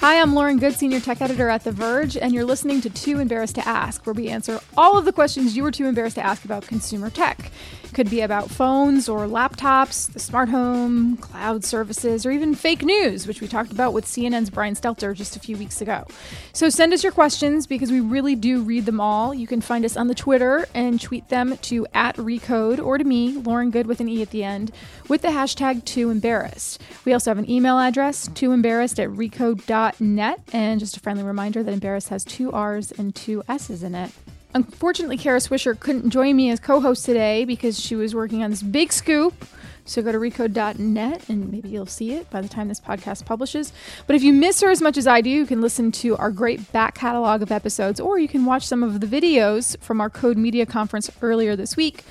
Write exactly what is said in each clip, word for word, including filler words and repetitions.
Hi, I'm Lauren Goode, Senior Tech Editor at The Verge, and you're listening to Too Embarrassed to Ask, where we answer all of the questions you were too embarrassed to ask about consumer tech. It could be about phones or laptops, the smart home, cloud services, or even fake news, which we talked about with C N N's Brian Stelter just a few weeks ago. So send us your questions, because we really do read them all. You can find us on the Twitter and tweet them to at Recode, or to me, Lauren Goode with an E at the end, with the hashtag Too Embarrassed. We also have an email address, too embarrassed at recode dot net, and just a friendly reminder that embarrassed has two R's and two S's in it. Unfortunately, Kara Swisher couldn't join me as co-host today because she was working on this big scoop. So go to recode dot net and maybe you'll see it by the time this podcast publishes. But if you miss her as much as I do, you can listen to our great back catalog of episodes, or you can watch some of the videos from our Code Media conference earlier this week.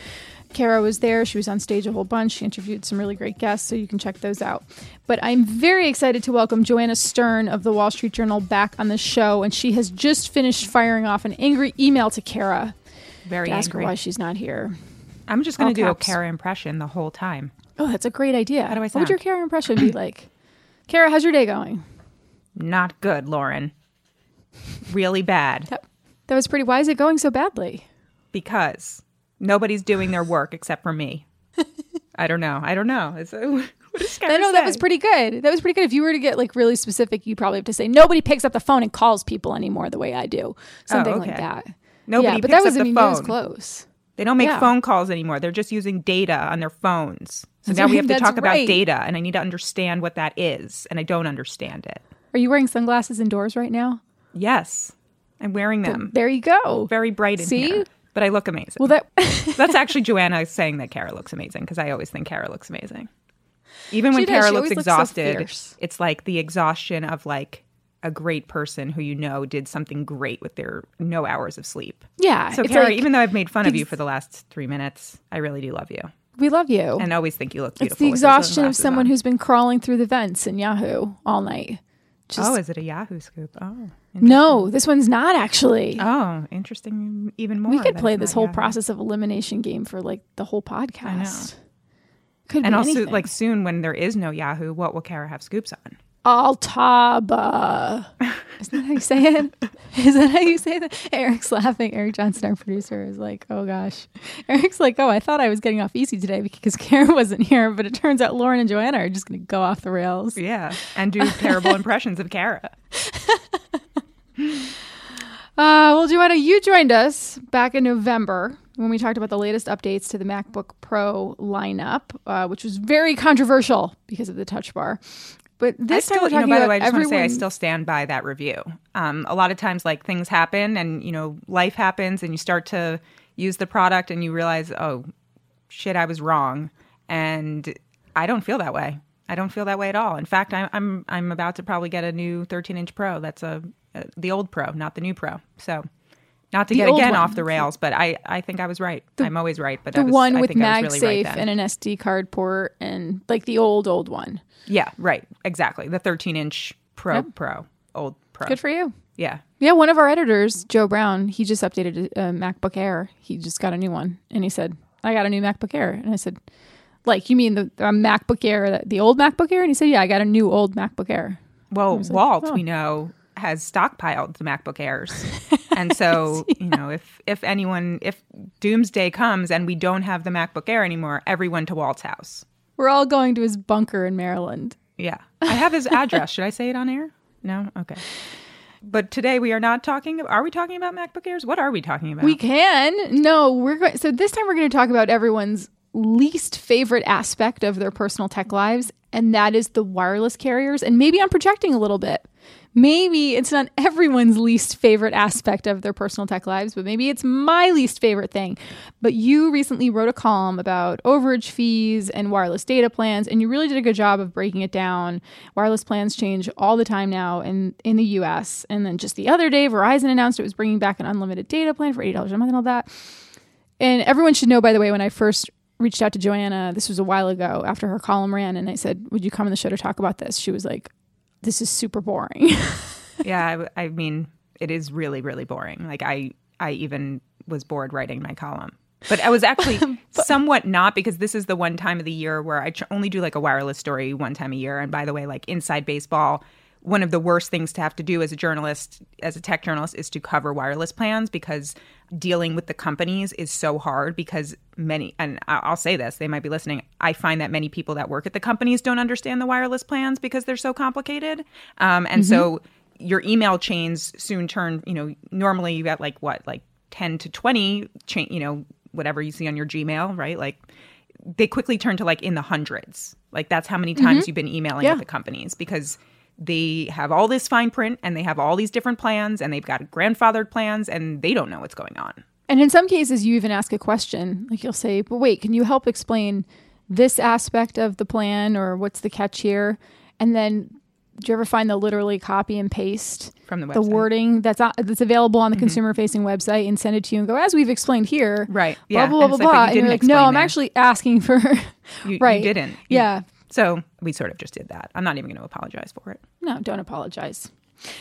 Kara was there. She was on stage a whole bunch. She interviewed some really great guests, so you can check those out. But I'm very excited to welcome Joanna Stern of the Wall Street Journal back on the show, and she has just finished firing off an angry email to Kara. Very to ask angry. Her why she's not here. I'm just going to do a Kara impression the whole time. Oh, that's a great idea. How do I sound? What would your Kara impression be like? Kara, how's your day going? Not good, Lauren. Really bad. That, that was pretty. Why is it going so badly? Because nobody's doing their work except for me. I don't know. I don't know. It's, what is Kara I know. That was pretty good. That was pretty good. If you were to get like really specific, you probably have to say, nobody picks up the phone and calls people anymore the way I do. Something oh, okay. like that. Nobody yeah, picks but that was, up I mean, the phone. That was close. They don't make yeah. phone calls anymore. They're just using data on their phones. So that's now right. we have to talk right. about data, and I need to understand what that is, and I don't understand it. Are you wearing sunglasses indoors right now? Yes. I'm wearing them. But there you go. Very bright in See? Here. But I look amazing. Well, that that's actually Joanna saying that Kara looks amazing, because I always think Kara looks amazing. Even when Kara looks exhausted, looks so it's like the exhaustion of like a great person who you know did something great with their no hours of sleep. Yeah. So Kara, like, even though I've made fun of you for the last three minutes, I really do love you. We love you. And always think you look beautiful. It's the exhaustion of someone on. who's been crawling through the vents in Yahoo all night. Just, oh, is it a Yahoo scoop? Oh, no, this one's not actually. Oh, interesting. Even more. We could play this whole Yahoo. process of elimination game for like the whole podcast. Could and be also, anything. Like soon when there is no Yahoo, what will Kara have scoops on? Altaba. Isn't that how you say it? Is that how you say that? Eric's laughing. Eric Johnson, our producer, is like, oh gosh. Eric's like, oh, I thought I was getting off easy today because Kara wasn't here, but it turns out Lauren and Joanna are just going to go off the rails. Yeah, and do terrible impressions of Kara. Uh, well, Joanna, you joined us back in November when we talked about the latest updates to the MacBook Pro lineup, uh, which was very controversial because of the touch bar. But this I still, time we're talking you know, by about the way, I just everyone... want to say I still stand by that review. Um, a lot of times, like, things happen and, you know, life happens and you start to use the product and you realize, oh, shit, I was wrong. And I don't feel that way. I don't feel that way at all. In fact, I'm I'm, I'm about to probably get a new thirteen-inch Pro. That's a, a the old Pro, not the new Pro. So not to the get, again, one. off the rails, but I, I think I was right. The, I'm always right. But the I was, one with MagSafe really right and an S D card port and, like, the old, old one. Yeah, right. Exactly. The thirteen-inch Pro, yep. Pro, old Pro. Good for you. Yeah. Yeah, one of our editors, Joe Brown, he just updated a MacBook Air. He just got a new one. And he said, I got a new MacBook Air. And I said, like, you mean the, the MacBook Air, the old MacBook Air? And he said, yeah, I got a new old MacBook Air. Well, like, Walt, oh. we know, has stockpiled the MacBook Airs. And so, yeah. you know, if, if anyone, if doomsday comes and we don't have the MacBook Air anymore, everyone to Walt's house. We're all going to his bunker in Maryland. Yeah. I have his address. Should I say it on air? No? Okay. But today we are not talking. Are we talking about MacBook Airs? What are we talking about? We can. No, we're going. So this time we're going to talk about everyone's least favorite aspect of their personal tech lives, and that is the wireless carriers. And maybe I'm projecting a little bit. Maybe it's not everyone's least favorite aspect of their personal tech lives, but maybe it's my least favorite thing. But you recently wrote a column about overage fees and wireless data plans, and you really did a good job of breaking it down. Wireless plans change all the time now in, in the U S. And then just the other day, Verizon announced it was bringing back an unlimited data plan for eighty dollars a month and all that. And everyone should know, by the way, when I first reached out to Joanna, this was a while ago after her column ran, and I said, would you come on the show to talk about this? She was like, this is super boring. yeah, I, I mean, it is really, really boring. Like, I, I even was bored writing my column. But I was actually but, somewhat not, because this is the one time of the year where I ch- only do, like, a wireless story one time a year. And by the way, like, Inside Baseball one of the worst things to have to do as a journalist, as a tech journalist, is to cover wireless plans, because dealing with the companies is so hard, because many, and I'll say this, they might be listening, I find that many people that work at the companies don't understand the wireless plans because they're so complicated. Um, and mm-hmm. so your email chains soon turn, you know, normally you got like what, like ten to twenty, chain, you know, whatever you see on your Gmail, right? Like they quickly turn to like in the hundreds. Like that's how many times mm-hmm. you've been emailing yeah. with the companies, because they have all this fine print and they have all these different plans and they've got grandfathered plans and they don't know what's going on. And in some cases, you even ask a question, like you'll say, but wait, can you help explain this aspect of the plan, or what's the catch here? And then do you ever find the literally copy and paste from the website, the wording that's not, that's available on the mm-hmm. consumer facing website, and send it to you and go, as we've explained here, right? Blah, blah, yeah. blah, blah, blah. Like, and you're like, no, I'm that. actually asking for, you, right. You didn't. You, yeah. So we sort of just did that. I'm not even going to apologize for it. No, don't apologize.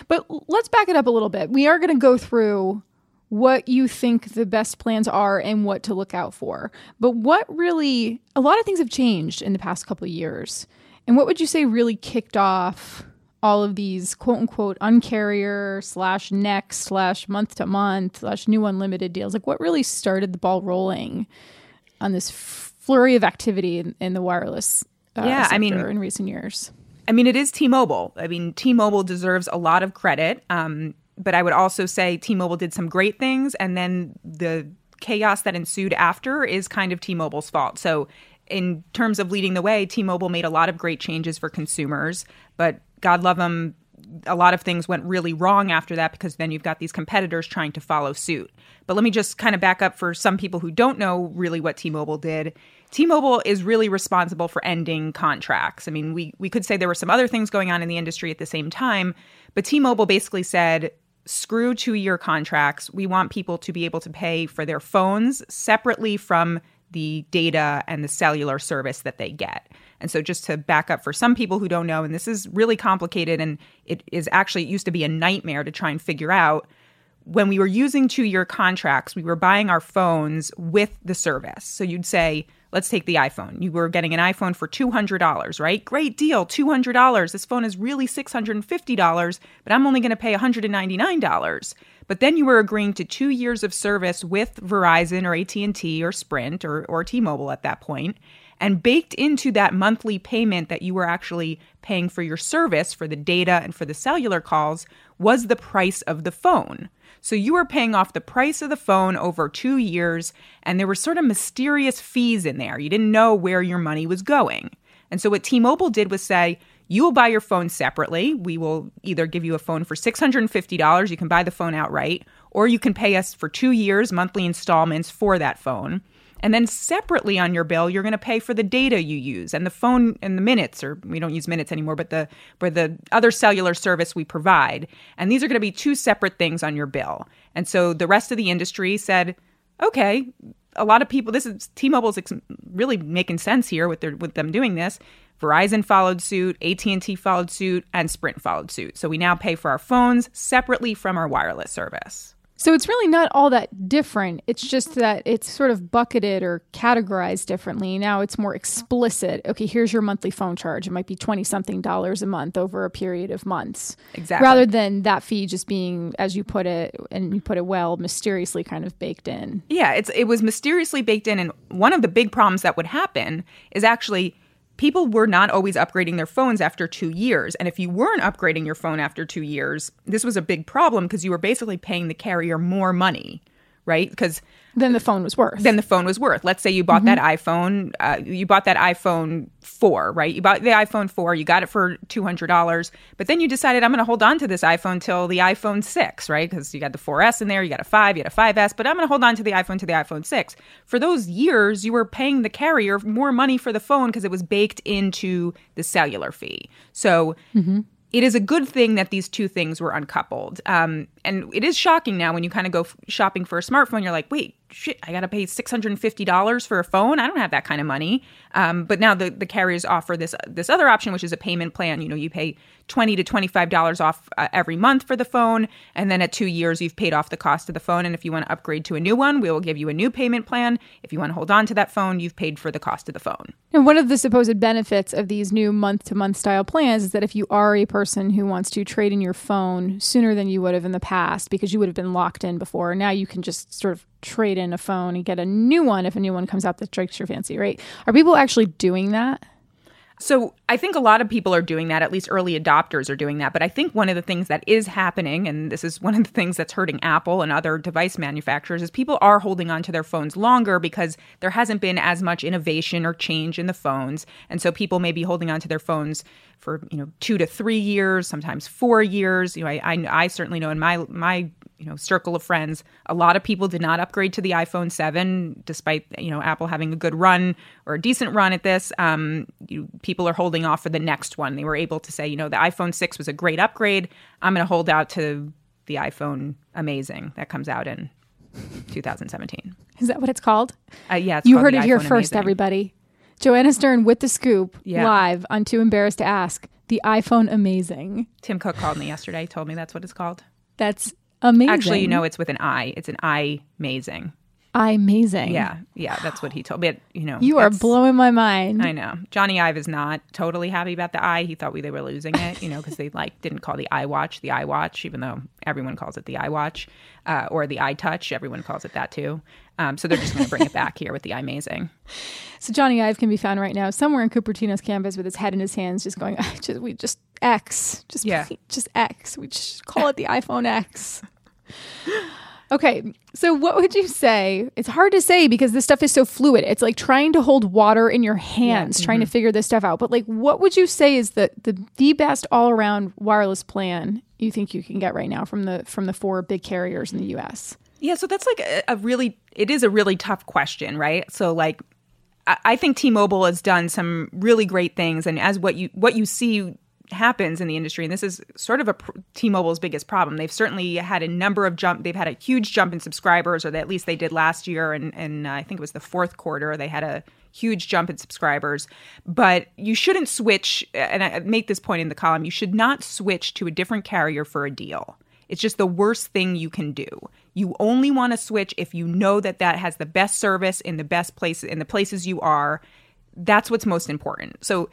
But let's back it up a little bit. We are going to go through what you think the best plans are and what to look out for. But what really, a lot of things have changed in the past couple of years. And what would you say really kicked off all of these quote unquote uncarrier slash next slash month to month slash new unlimited deals? Like what really started the ball rolling on this flurry of activity in, in the wireless Uh, yeah, I mean, in recent years. I mean, it is T-Mobile. I mean, T-Mobile deserves a lot of credit. Um, but I would also say T-Mobile did some great things. And then the chaos that ensued after is kind of T-Mobile's fault. So in terms of leading the way, T-Mobile made a lot of great changes for consumers. But God love them, a lot of things went really wrong after that, because then you've got these competitors trying to follow suit. But let me just kind of back up for some people who don't know really what T-Mobile did. T-Mobile is really responsible for ending contracts. I mean, we we could say there were some other things going on in the industry at the same time, but T-Mobile basically said, screw two-year contracts. We want people to be able to pay for their phones separately from the data and the cellular service that they get. And so just to back up for some people who don't know, and this is really complicated, and it is actually, it used to be a nightmare to try and figure out. When we were using two-year contracts, we were buying our phones with the service. So you'd say, let's take the iPhone. You were getting an iPhone for two hundred dollars, right? Great deal, two hundred dollars. This phone is really six hundred fifty dollars, but I'm only going to pay one hundred ninety-nine dollars. But then you were agreeing to two years of service with Verizon or A T and T or Sprint or, or T-Mobile at that point. And baked into that monthly payment that you were actually paying for your service, for the data and for the cellular calls, was the price of the phone. So you were paying off the price of the phone over two years, and there were sort of mysterious fees in there. You didn't know where your money was going. And so what T-Mobile did was say, you will buy your phone separately. We will either give you a phone for six hundred fifty dollars, you can buy the phone outright, or you can pay us for two years monthly installments for that phone. And then separately on your bill, you're going to pay for the data you use and the phone and the minutes, or we don't use minutes anymore, but the but the other cellular service we provide. And these are going to be two separate things on your bill. And so the rest of the industry said, okay, a lot of people, this is T-Mobile's ex- really making sense here with their with them doing this. Verizon followed suit, A T and T followed suit, and Sprint followed suit. So we now pay for our phones separately from our wireless service. So it's really not all that different. It's just that it's sort of bucketed or categorized differently. Now it's more explicit. Okay, here's your monthly phone charge. It might be twenty-something dollars a month over a period of months. Exactly. Rather than that fee just being, as you put it, and you put it well, mysteriously kind of baked in. Yeah, it's it was mysteriously baked in. And one of the big problems that would happen is actually people were not always upgrading their phones after two years. And if you weren't upgrading your phone after two years, this was a big problem, because you were basically paying the carrier more money, right? Because then the phone was worth. Then the phone was worth. Let's say you bought mm-hmm. that iPhone. Uh, you bought that iPhone four, right? You bought the iPhone four. You got it for two hundred dollars. But then you decided, I'm going to hold on to this iPhone till the iPhone six, right? Because you got the four S in there. You got a five. You had a five S. But I'm going to hold on to the iPhone to the iPhone six. For those years, you were paying the carrier more money for the phone because it was baked into the cellular fee. So mm-hmm. it is a good thing that these two things were uncoupled. Um, and it is shocking now when you kind of go f- shopping for a smartphone, you're like, wait, shit, I got to pay six hundred fifty dollars for a phone. I don't have that kind of money. Um, but now the, the carriers offer this this other option, which is a payment plan. You know, you pay twenty to twenty-five dollars off uh, every month for the phone. And then at two years, you've paid off the cost of the phone. And if you want to upgrade to a new one, we will give you a new payment plan. If you want to hold on to that phone, you've paid for the cost of the phone. And one of the supposed benefits of these new month-to-month style plans is that if you are a person who wants to trade in your phone sooner than you would have in the past, because you would have been locked in before, now you can just sort of trade in a phone and get a new one if a new one comes out that strikes your fancy, right? Are people actually doing that? So I think a lot of people are doing that, at least early adopters are doing that. But I think one of the things that is happening, and this is one of the things that's hurting Apple and other device manufacturers, is people are holding on to their phones longer because there hasn't been as much innovation or change in the phones. And so people may be holding on to their phones for, you know, two to three years, sometimes four years. You know, I, I, I certainly know in my my you know, circle of friends, a lot of people did not upgrade to the iPhone seven, despite, you know, Apple having a good run or a decent run at this. Um, you, people are holding off for the next one. They were able to say, you know, the iPhone six was a great upgrade. I'm going to hold out to the iPhone Amazing that comes out in two thousand seventeen. Is that what it's called? Uh, yeah. It's you called heard it here first, Amazing. Everybody. Joanna Stern with The Scoop, yeah. Live on Too Embarrassed to Ask, the iPhone Amazing. Tim Cook called me yesterday, told me that's what it's called. That's amazing. Actually, you know, it's with an I. It's an I-mazing. I-mazing. Yeah. Yeah, that's what he told me. But, you know, you are blowing my mind. I know. Johnny Ive is not totally happy about the I. He thought we, they were losing it, you know, because they like didn't call the iWatch the iWatch, even though everyone calls it the iWatch, uh, or the iTouch. Everyone calls it that, too. Um, so they're just going to bring it back here with the iMazing. So Johnny Ive can be found right now somewhere in Cupertino's campus with his head in his hands, just going, I just, we just X, just yeah. just X. We just call it the iPhone X. Okay, so what would you say? It's hard to say because this stuff is so fluid. It's like trying to hold water in your hands, yeah, trying mm-hmm. to figure this stuff out. But like, what would you say is the the, the best all around wireless plan you think you can get right now from the from the four big carriers in the U S? Yeah, so that's like a, a really, it is a really tough question, right? So like, I, I think T-Mobile has done some really great things. And as what you what you see happens in the industry, and this is sort of a T-Mobile's biggest problem, they've certainly had a number of jump, they've had a huge jump in subscribers, or at least they did last year. And, and uh, I think it was the fourth quarter, they had a huge jump in subscribers. But you shouldn't switch, and I make this point in the column, you should not switch to a different carrier for a deal. It's just the worst thing you can do. You only want to switch if you know that that has the best service in the best places, in the places you are. That's what's most important. So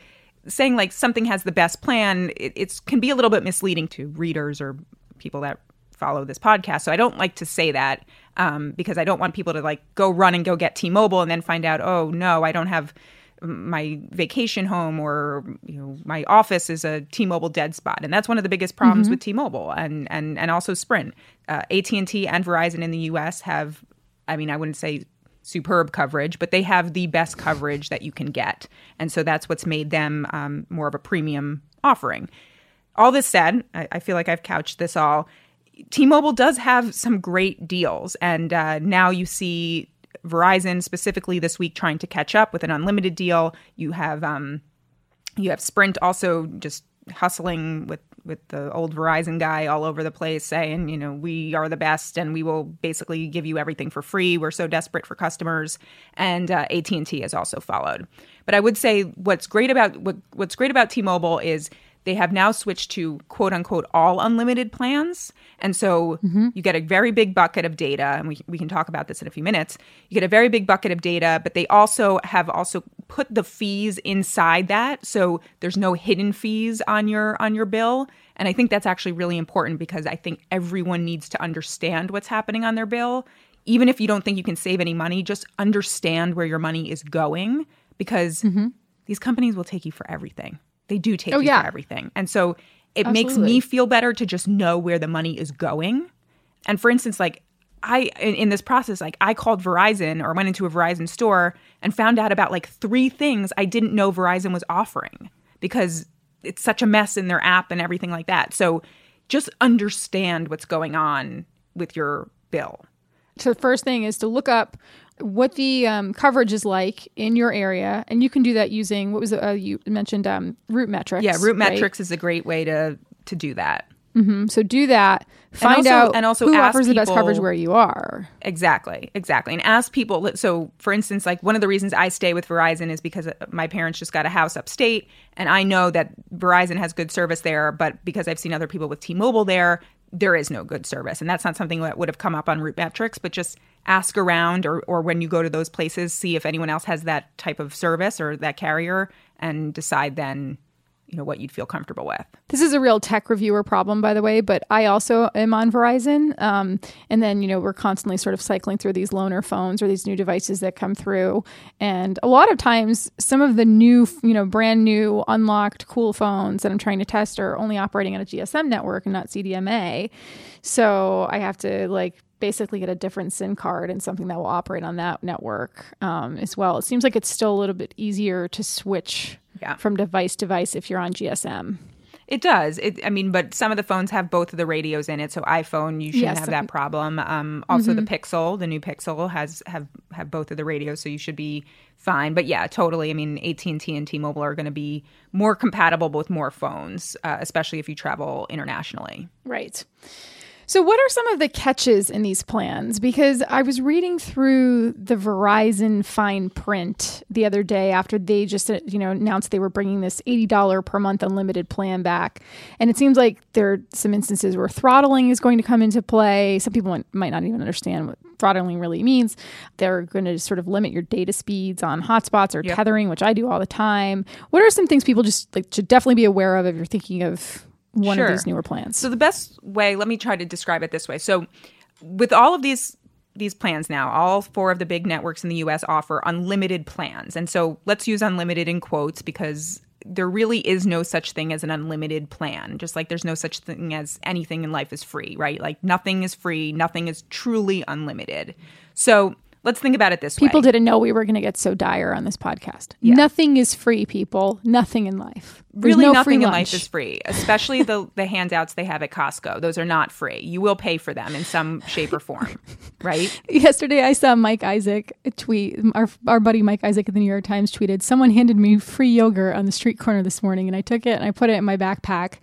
saying like something has the best plan, it it's, can be a little bit misleading to readers or people that follow this podcast. So I don't like to say that um, because I don't want people to like go run and go get T-Mobile and then find out, oh, no, I don't have my vacation home, or you know, my office is a T-Mobile dead spot. And that's one of the biggest problems mm-hmm. with T-Mobile and and and also Sprint. Uh, A T and T and Verizon in the U S have, I mean, I wouldn't say superb coverage, but they have the best coverage that you can get. And so that's what's made them um, more of a premium offering. All this said, I, I feel like I've couched this all. T-Mobile does have some great deals. And uh, now you see Verizon specifically this week trying to catch up with an unlimited deal. You have um, you have Sprint also just hustling with, with the old Verizon guy all over the place saying, you know, we are the best and we will basically give you everything for free. We're so desperate for customers. And uh, A T and T has also followed. But I would say what's great about what, what's great about T-Mobile is they have now switched to quote unquote all unlimited plans. And so mm-hmm. you get a very big bucket of data, and we we can talk about this in a few minutes. You get a very big bucket of data, but they also have also put the fees inside that. So there's no hidden fees on your on your bill. And I think that's actually really important because I think everyone needs to understand what's happening on their bill. Even if you don't think you can save any money, just understand where your money is going, because mm-hmm. these companies will take you for everything. They do take oh, you yeah. for everything. And so it Absolutely. makes me feel better to just know where the money is going. And for instance, like I, in, in this process, like I called Verizon or went into a Verizon store and found out about like three things I didn't know Verizon was offering because it's such a mess in their app and everything like that. So just understand what's going on with your bill. So the first thing is to look up what the um, coverage is like in your area. And you can do that using, what was it, uh, you mentioned um, RootMetrics. Yeah, RootMetrics right? is a great way to to do that. Mm-hmm. So do that. Find and also, out and also who offers people, the best coverage where you are. Exactly, exactly. And ask people. So, for instance, like one of the reasons I stay with Verizon is because my parents just got a house upstate, and I know that Verizon has good service there, but because I've seen other people with T-Mobile there, there is no good service. And that's not something that would have come up on RootMetrics, but just ask around, or, or when you go to those places, see if anyone else has that type of service or that carrier, and decide then, you know, what you'd feel comfortable with. This is a real tech reviewer problem, by the way, but I also am on Verizon. Um, and then, you know, we're constantly sort of cycling through these loaner phones or these new devices that come through. And a lot of times, some of the new, you know, brand new, unlocked, cool phones that I'm trying to test are only operating on a G S M network and not C D M A. So I have to, like, basically get a different SIM card and something that will operate on that network um, as well. It seems like it's still a little bit easier to switch yeah. from device to device if you're on G S M. It does. It, I mean, but some of the phones have both of the radios in it. So iPhone, you shouldn't yes. have that problem. Um, also, mm-hmm. the Pixel, the new Pixel, has have, have both of the radios, so you should be fine. But yeah, totally. I mean, A T and T and T-Mobile are going to be more compatible with more phones, uh, especially if you travel internationally. Right. So what are some of the catches in these plans? Because I was reading through the Verizon fine print the other day after they just, you know, announced they were bringing this eighty dollars per month unlimited plan back. And it seems like there are some instances where throttling is going to come into play. Some people might not even understand what throttling really means. They're going to sort of limit your data speeds on hotspots or yep. tethering, which I do all the time. What are some things people just like should definitely be aware of if you're thinking of one sure. of these newer plans? So the best way, let me try to describe it this way. So with all of these these plans now, all four of the big networks in the U S offer unlimited plans. And so let's use unlimited in quotes because there really is no such thing as an unlimited plan. Just like there's no such thing as anything in life is free, right? Like nothing is free. Nothing is truly unlimited. So let's think about it this way. People didn't know we were going to get so dire on this podcast. Yeah. Nothing is free, people. Nothing in life. There's really no nothing free in life is free, especially the, the handouts they have at Costco. Those are not free. You will pay for them in some shape or form, right? Yesterday, I saw Mike Isaac tweet. Our, our buddy Mike Isaac of the New York Times tweeted, someone handed me free yogurt on the street corner this morning, and I took it and I put it in my backpack.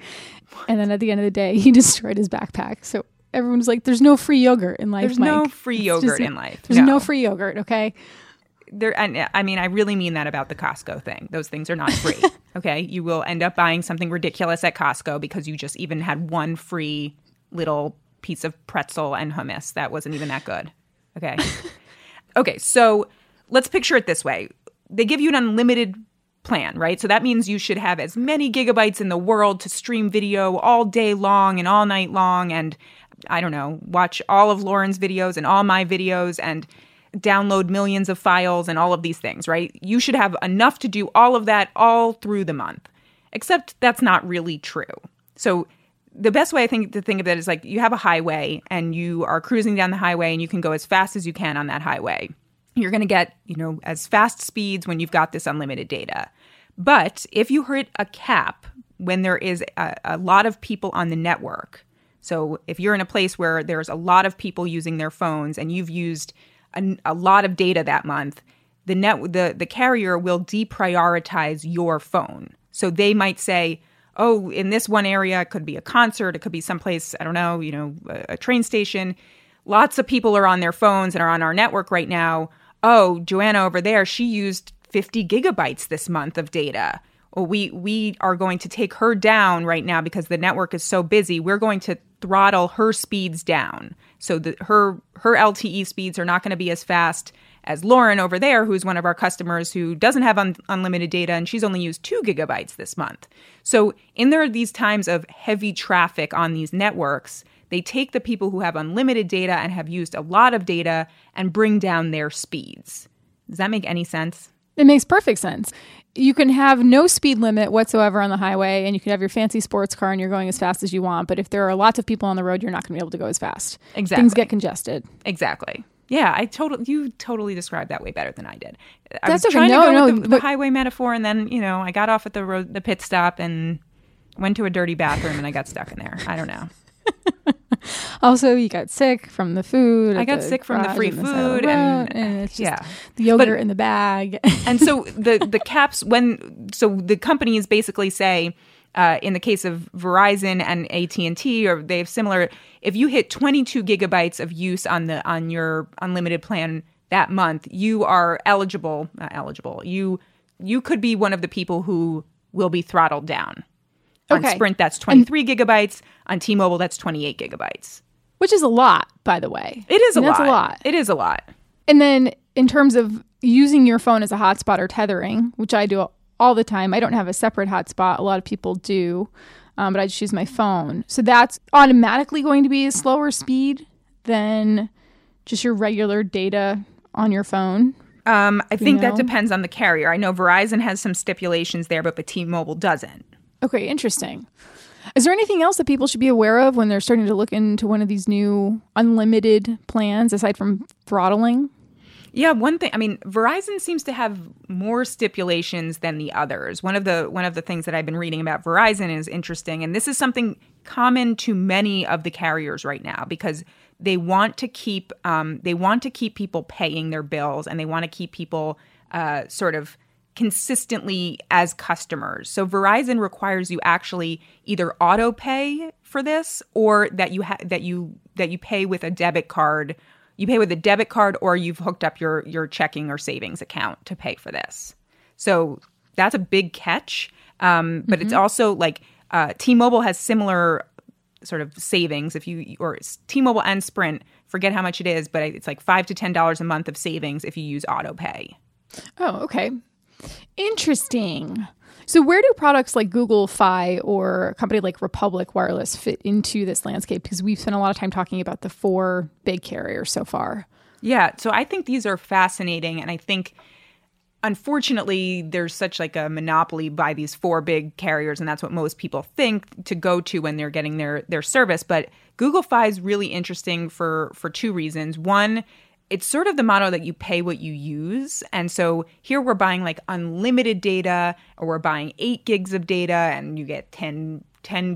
What? And then at the end of the day, he destroyed his backpack. So everyone's like, there's no free yogurt in life, There's Mike. no free it's yogurt just, in life. There's no. no free yogurt, okay? There, and I mean, I really mean that about the Costco thing. Those things are not free, okay? You will end up buying something ridiculous at Costco because you just even had one free little piece of pretzel and hummus. That wasn't even that good, okay? Okay, so let's picture it this way. They give you an unlimited plan, right? So that means you should have as many gigabytes in the world to stream video all day long and all night long and I don't know, watch all of Lauren's videos and all my videos and download millions of files and all of these things, right? You should have enough to do all of that all through the month, except that's not really true. So the best way I think to think of that is like you have a highway and you are cruising down the highway and you can go as fast as you can on that highway. You're going to get, you know, as fast speeds when you've got this unlimited data. But if you hit a cap when there is a, a lot of people on the network, so if you're in a place where there's a lot of people using their phones and you've used a, a lot of data that month, the, net, the, the carrier will deprioritize your phone. So they might say, oh, in this one area, it could be a concert, it could be someplace, I don't know, you know, a, a train station. Lots of people are on their phones and are on our network right now. Oh, Joanna over there, she used fifty gigabytes this month of data. Well, we we are going to take her down right now because the network is so busy. We're going to throttle her speeds down. So the, her her L T E speeds are not going to be as fast as Lauren over there, who's one of our customers who doesn't have un- unlimited data, and she's only used two gigabytes this month. So in there are these times of heavy traffic on these networks, they take the people who have unlimited data and have used a lot of data and bring down their speeds. Does that make any sense? It makes perfect sense. You can have no speed limit whatsoever on the highway and you can have your fancy sports car and you're going as fast as you want. But if there are lots of people on the road, you're not going to be able to go as fast. Exactly. Things get congested. Exactly. Yeah, I totally, you totally described that way better than I did. I That's was okay. trying no, to go no, with the, but, the highway metaphor and then, you know, I got off at the road, the pit stop and went to a dirty bathroom and I got stuck in there. I don't know. Also, you got sick from the food. I got sick from the free food, and, and, and it's just yeah. the yogurt but, in the bag. And so the the caps when so the companies basically say, uh, in the case of Verizon and A T and T, or they have similar, if you hit twenty-two gigabytes of use on the on your unlimited plan that month, you are eligible, not eligible, you you could be one of the people who will be throttled down. Okay. On Sprint, that's twenty-three gigabytes. On T-Mobile, that's twenty-eight gigabytes. Which is a lot, by the way. It is a lot. That's a lot. It is a lot. And then in terms of using your phone as a hotspot or tethering, which I do all the time. I don't have a separate hotspot. A lot of people do, um, but I just use my phone. So that's automatically going to be a slower speed than just your regular data on your phone. Um, I think know? that depends on the carrier. I know Verizon has some stipulations there, but, but T-Mobile doesn't. Okay, interesting. Is there anything else that people should be aware of when they're starting to look into one of these new unlimited plans, aside from throttling? Yeah, one thing, I mean, Verizon seems to have more stipulations than the others. One of the one of the things that I've been reading about Verizon is interesting, and this is something common to many of the carriers right now, because they want to keep um, they want to keep people paying their bills, and they want to keep people uh, sort of consistently as customers. So Verizon requires you actually either auto pay for this, or that you ha- that you that you pay with a debit card. You pay with a debit card, or you've hooked up your, your checking or savings account to pay for this. So that's a big catch. Um, but mm-hmm. it's also like uh, T-Mobile has similar sort of savings. If you or T-Mobile and Sprint, forget how much it is, but it's like five to ten dollars a month of savings if you use auto pay. Oh, okay. Interesting. So where do products like Google Fi or a company like Republic Wireless fit into this landscape? Because we've spent a lot of time talking about the four big carriers so far. Yeah. So I think these are fascinating. And I think, unfortunately, there's such like a monopoly by these four big carriers. And that's what most people think to go to when they're getting their, their service. But Google Fi is really interesting for, for two reasons. One, it's sort of the motto that you pay what you use. And so here we're buying like unlimited data, or we're buying eight gigs of data and you get ten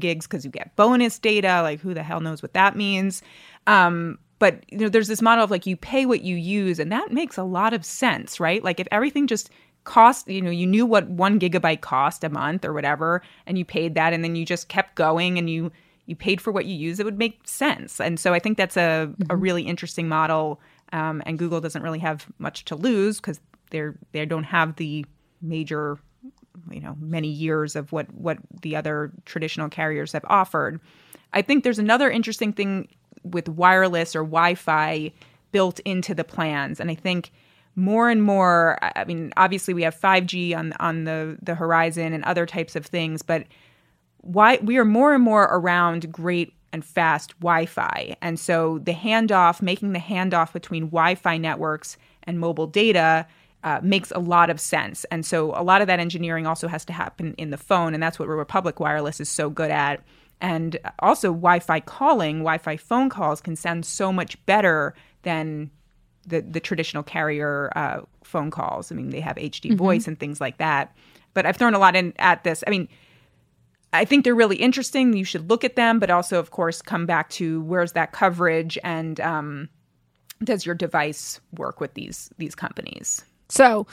gigs because you get bonus data. Like, who the hell knows what that means? Um, but you know, there's this model of like you pay what you use, and that makes a lot of sense, right? Like if everything just cost, you know, you knew what one gigabyte cost a month or whatever, and you paid that, and then you just kept going and you you paid for what you use, it would make sense. And so I think that's a, mm-hmm. a really interesting model. Um, and Google doesn't really have much to lose because they're they don't have the major, you know, many years of what, what the other traditional carriers have offered. I think there's another interesting thing with wireless or Wi-Fi built into the plans. And I think more and more, I mean, obviously we have five G on on the, the horizon and other types of things, but why we are more and more around great and fast Wi-Fi. And so the handoff, making the handoff between Wi-Fi networks and mobile data uh, makes a lot of sense. And so a lot of that engineering also has to happen in the phone. And that's what Republic Wireless is so good at. And also Wi-Fi calling, Wi-Fi phone calls can sound so much better than the, the traditional carrier uh, phone calls. I mean, they have H D mm-hmm. voice and things like that. But I've thrown a lot in at this. I mean, I think they're really interesting. You should look at them, but also, of course, come back to where's that coverage, and um, does your device work with these these companies? So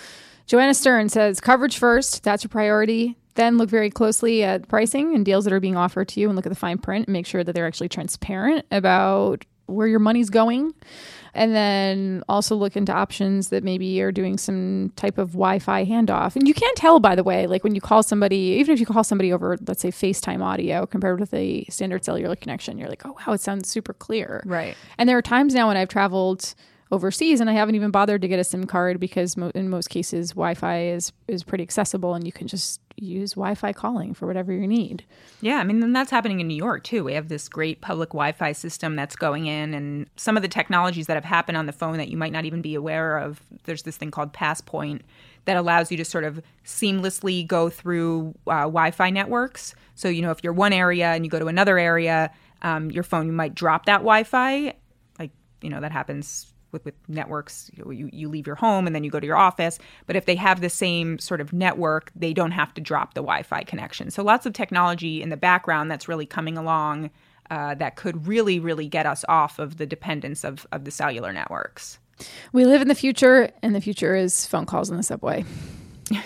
Joanna Stern says coverage first. That's your priority. Then look very closely at pricing and deals that are being offered to you, and look at the fine print and make sure that they're actually transparent about where your money's going. And then also look into options that maybe are doing some type of Wi-Fi handoff. And you can't tell, by the way, like when you call somebody, even if you call somebody over, let's say FaceTime audio compared with a standard cellular connection, you're like, oh, wow, it sounds super clear. Right. And there are times now when I've traveled overseas and I haven't even bothered to get a SIM card because mo- in most cases, Wi-Fi is, is pretty accessible and you can just use Wi-Fi calling for whatever you need. Yeah, I mean, and that's happening in New York, too. We have this great public Wi-Fi system that's going in, and some of the technologies that have happened on the phone that you might not even be aware of, there's this thing called Passpoint that allows you to sort of seamlessly go through uh, Wi-Fi networks. So, you know, if you're one area and you go to another area, um, your phone, you might drop that Wi-Fi. Like, you know, that happens with, with networks, you, you leave your home and then you go to your office. But if they have the same sort of network, they don't have to drop the Wi-Fi connection. So lots of technology in the background that's really coming along uh, that could really, really get us off of the dependence of, of the cellular networks. We live in the future, and the future is phone calls in the subway.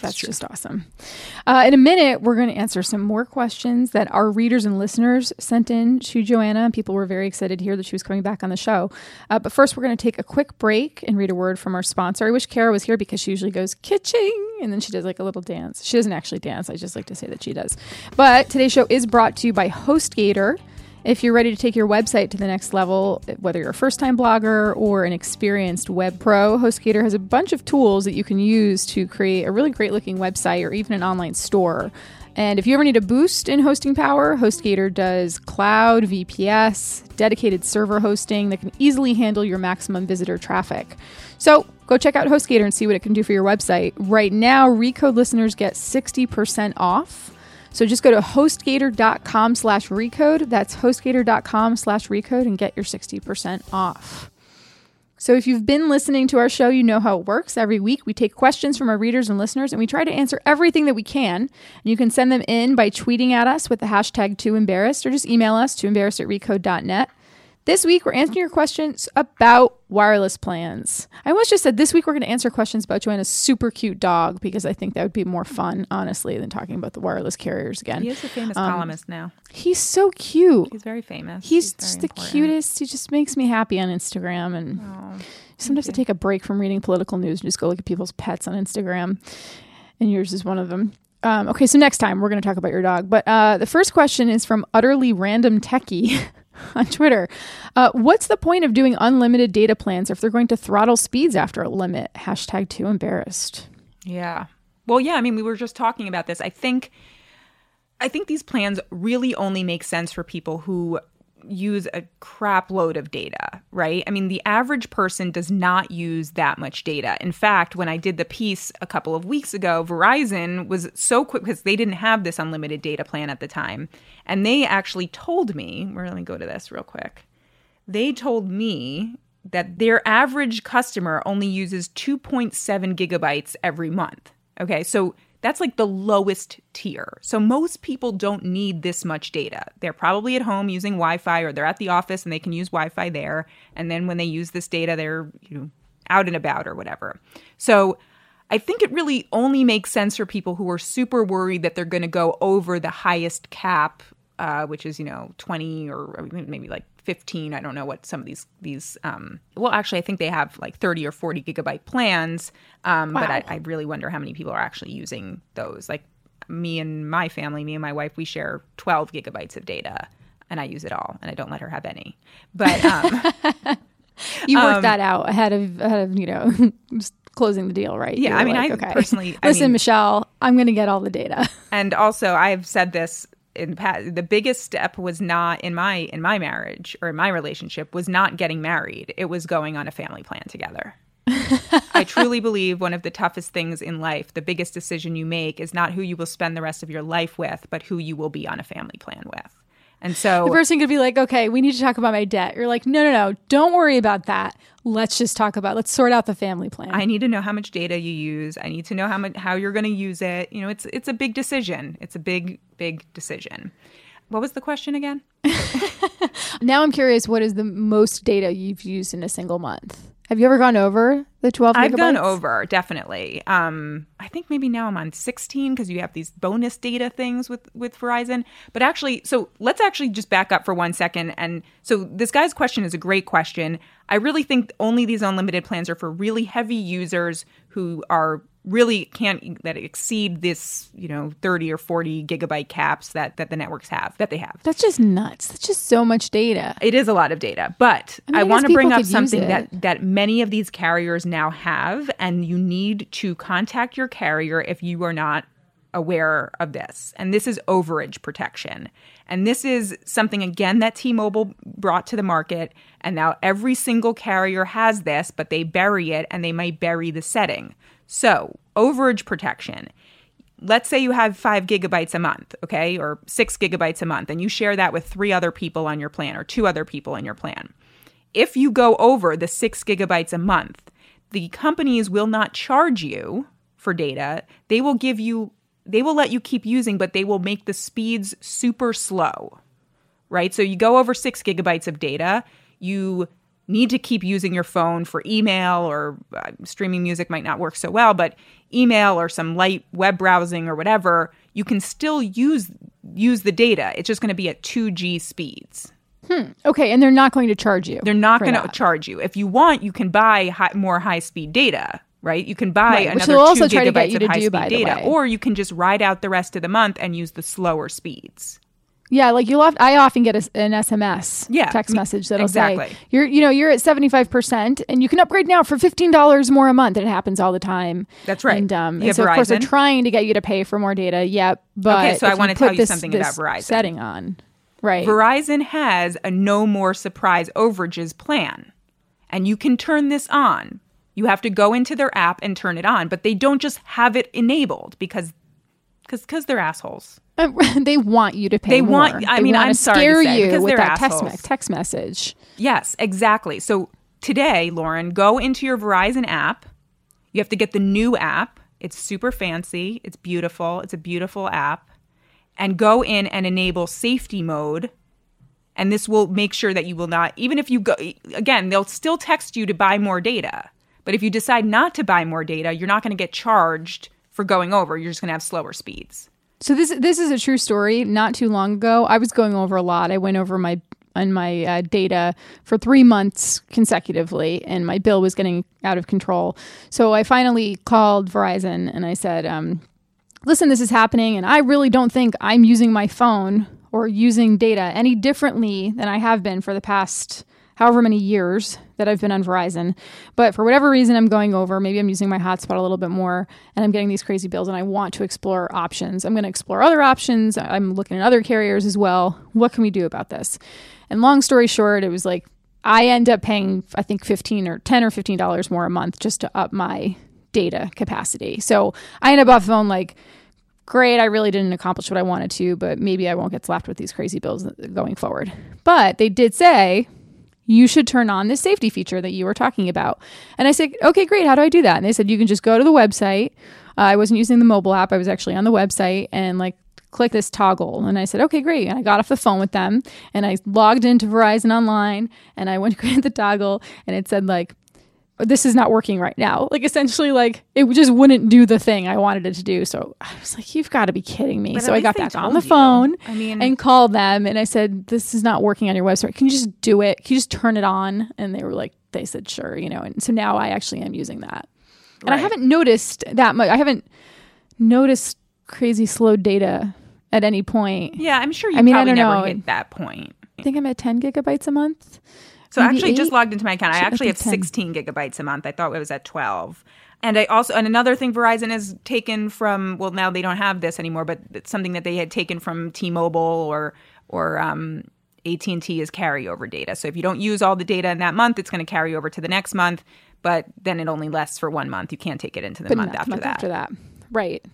That's true. Just awesome. Uh, in a minute, we're going to answer some more questions that our readers and listeners sent in to Joanna. People were very excited to hear that she was coming back on the show. Uh, but first, we're going to take a quick break and read a word from our sponsor. I wish Kara was here because she usually goes, kitching, and then she does like a little dance. She doesn't actually dance. I just like to say that she does. But today's show is brought to you by HostGator. If you're ready to take your website to the next level, whether you're a first-time blogger or an experienced web pro, HostGator has a bunch of tools that you can use to create a really great-looking website or even an online store. And if you ever need a boost in hosting power, HostGator does cloud, V P S, dedicated server hosting that can easily handle your maximum visitor traffic. So go check out HostGator and see what it can do for your website. Right now, Recode listeners get sixty percent off. So just go to HostGator.com slash Recode. That's HostGator.com slash Recode and get your sixty percent off. So if you've been listening to our show, you know how it works. Every week, we take questions from our readers and listeners, and we try to answer everything that we can. And you can send them in by tweeting at us with the hashtag TooEmbarrassed, or just email us, tooembarrassed at recode dot net. This week, we're answering your questions about wireless plans. I almost just said this week we're going to answer questions about Joanna's super cute dog because I think that would be more fun, honestly, than talking about the wireless carriers again. He is a famous um, columnist now. He's so cute. He's very famous. He's, he's just the important. cutest. He just makes me happy on Instagram. And oh, sometimes you. I take a break from reading political news and just go look at people's pets on Instagram. And yours is one of them. Um, okay, so next time we're going to talk about your dog. But uh, the first question is from Utterly Random Techie. On Twitter. Uh, what's the point of doing unlimited data plans if they're going to throttle speeds after a limit? Hashtag too embarrassed. Yeah. Well, yeah, I mean, we were just talking about this. I think I think these plans really only make sense for people who use a crap load of data, right? I mean, the average person does not use that much data. In fact, when I did the piece a couple of weeks ago, Verizon was so quick because they didn't have this unlimited data plan at the time. And they actually told me, we're going to go to this real quick. They told me that their average customer only uses two point seven gigabytes every month. Okay, so that's like the lowest tier. So most people don't need this much data. They're probably at home using Wi-Fi, or they're at the office and they can use Wi-Fi there. And then when they use this data, they're, you know, out and about or whatever. So I think it really only makes sense for people who are super worried that they're going to go over the highest cap, uh, which is, you know, twenty or maybe like fifteen. I don't know what some of these, these um, well, actually, I think they have like thirty or forty gigabyte plans. Um, wow. But I, I really wonder how many people are actually using those. Like me and my family, me and my wife, we share twelve gigabytes of data and I use it all and I don't let her have any. But um, you worked um, that out ahead of, ahead of you know, just closing the deal, right? Yeah. You're I mean, like, I okay. personally, I listen, mean, Michelle, I'm going to get all the data. And also I've said this, In past, the biggest step was not in my in my marriage or in my relationship was not getting married. It was going on a family plan together. I truly believe one of the toughest things in life, the biggest decision you make, is not who you will spend the rest of your life with, but who you will be on a family plan with. And so the person could be like, okay, we need to talk about my debt. You're like, no, no, no, don't worry about that. Let's just talk about, let's sort out the family plan. I need to know how much data you use. I need to know how much, how you're going to use it. You know, it's, it's a big decision. It's a big, big decision. What was the question again? Now I'm curious, what is the most data you've used in a single month? Have you ever gone over the twelve gigabytes? I've gone over, definitely. Um, I think maybe now I'm on sixteen because you have these bonus data things with, with Verizon. But actually, so let's actually just back up for one second. And so this guy's question is a great question. I really think only these unlimited plans are for really heavy users who are really can't that exceed this, you know, thirty or forty gigabyte caps that, that the networks have, that they have. That's just nuts. That's just so much data. It is a lot of data. But I, mean, I want to bring up something that, that many of these carriers now have, and you need to contact your carrier if you are not aware of this. And this is overage protection. And this is something, again, that T-Mobile brought to the market. And now every single carrier has this, but they bury it, and they might bury the setting. So overage protection, let's say you have five gigabytes a month, okay, or six gigabytes a month, and you share that with three other people on your plan or two other people on your plan. If you go over the six gigabytes a month, the companies will not charge you for data. They will give you, they will let you keep using, but they will make the speeds super slow, right? So you go over six gigabytes of data, you need to keep using your phone for email or uh, streaming music might not work so well, but email or some light web browsing or whatever, you can still use use the data. It's just going to be at two G speeds. Hmm. Okay, and they're not going to charge you. They're not going to charge you. If you want, you can buy high, more high-speed data, right? You can buy right, another two also try gigabytes to get you of high-speed data, or you can just ride out the rest of the month and use the slower speeds. Yeah, like you'll. Have, I often get a, an S M S, yeah, text message that'll exactly. say you're, you know, you're at seventy-five percent, and you can upgrade now for fifteen dollars more a month. And it happens all the time. That's right. And, um, and so Verizon? Of course, they're trying to get you to pay for more data. Yep. But okay, so I want to tell you this, something this about Verizon setting on. Right. Verizon has a no more surprise overages plan, and you can turn this on. You have to go into their app and turn it on, but they don't just have it enabled because because because they're assholes. Uh, they want you to pay. They more. want. I they mean, want I'm to sorry scare to say, you with that text, me- text message. Yes, exactly. So today, Lauren, go into your Verizon app. You have to get the new app. It's super fancy. It's beautiful. It's a beautiful app. And go in and enable safety mode, and this will make sure that you will not, even if you go, again, they'll still text you to buy more data, but if you decide not to buy more data, you're not going to get charged for going over. You're just going to have slower speeds. So this this is a true story. Not too long ago, I was going over a lot. I went over my on my uh, data for three months consecutively, and my bill was getting out of control. So I finally called Verizon, and I said, um, listen, this is happening, and I really don't think I'm using my phone or using data any differently than I have been for the past however many years that I've been on Verizon. But for whatever reason, I'm going over. Maybe I'm using my hotspot a little bit more, and I'm getting these crazy bills, and I want to explore options. I'm going to explore other options. I'm looking at other carriers as well. What can we do about this? And long story short, it was like I end up paying, I think, fifteen or ten or fifteen dollars more a month just to up my data capacity. So I end up off the phone like, great, I really didn't accomplish what I wanted to, but maybe I won't get slapped with these crazy bills going forward. But they did say, you should turn on this safety feature that you were talking about. And I said, okay, great, how do I do that? And they said, you can just go to the website. Uh, I wasn't using the mobile app. I was actually on the website and like click this toggle. And I said, okay, great. And I got off the phone with them and I logged into Verizon Online and I went to click the toggle and it said like, this is not working right now. Like essentially like it just wouldn't do the thing I wanted it to do. So I was like, you've got to be kidding me. But so I got back on the phone I mean, and called them. And I said, this is not working on your website. Can you just do it? Can you just turn it on? And they were like, they said, sure. You know, and so now I actually am using that. Right. And I haven't noticed that much. I haven't noticed crazy slow data at any point. Yeah, I'm sure you I mean, probably I don't never know. hit that point. I think I'm at ten gigabytes a month. So I actually eight? just logged into my account. I actually have ten. sixteen gigabytes a month. I thought it was at twelve. And I also, and another thing Verizon has taken from, well, now they don't have this anymore, but it's something that they had taken from T-Mobile or or um, A T and T is carryover data. So if you don't use all the data in that month, it's going to carry over to the next month, but then it only lasts for one month. You can't take it into the but month, after, month that. after that. Right.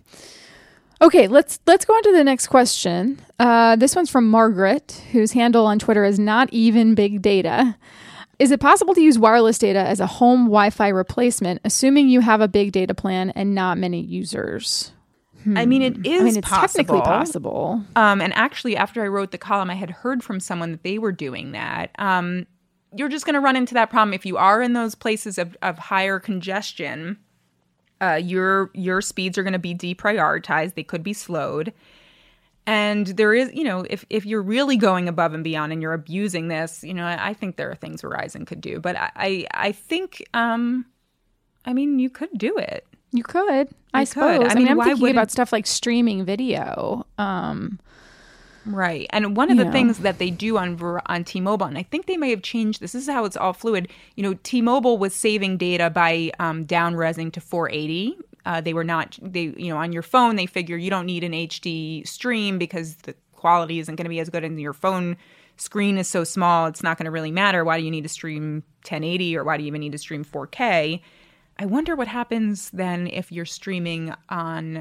Okay, let's let's go on to the next question. Uh, this one's from Margaret, whose handle on Twitter is not even big data. Is it possible to use wireless data as a home Wi-Fi replacement, assuming you have a big data plan and not many users? Hmm. I mean, it is I mean, it's possible. technically possible. Um, and actually, after I wrote the column, I had heard from someone that they were doing that. Um, you're just going to run into that problem if you are in those places of, of higher congestion. Uh, your your speeds are going to be deprioritized. They could be slowed. And there is, you know, if, if you're really going above and beyond and you're abusing this, you know, I, I think there are things Verizon could do. But I, I, I think, um, I mean, you could do it. You could. You I could. suppose. I mean, I mean I'm thinking wouldn't... about stuff like streaming video. Um, right. And one of the know. things that they do on on T-Mobile, and I think they may have changed this. This is how it's all fluid. You know, T-Mobile was saving data by um, down-resing to four eighty. Uh, they were not, they you know, on your phone, they figure you don't need an H D stream because the quality isn't going to be as good and your phone screen is so small, it's not going to really matter. Why do you need to stream ten eighty or why do you even need to stream four K? I wonder what happens then if you're streaming on,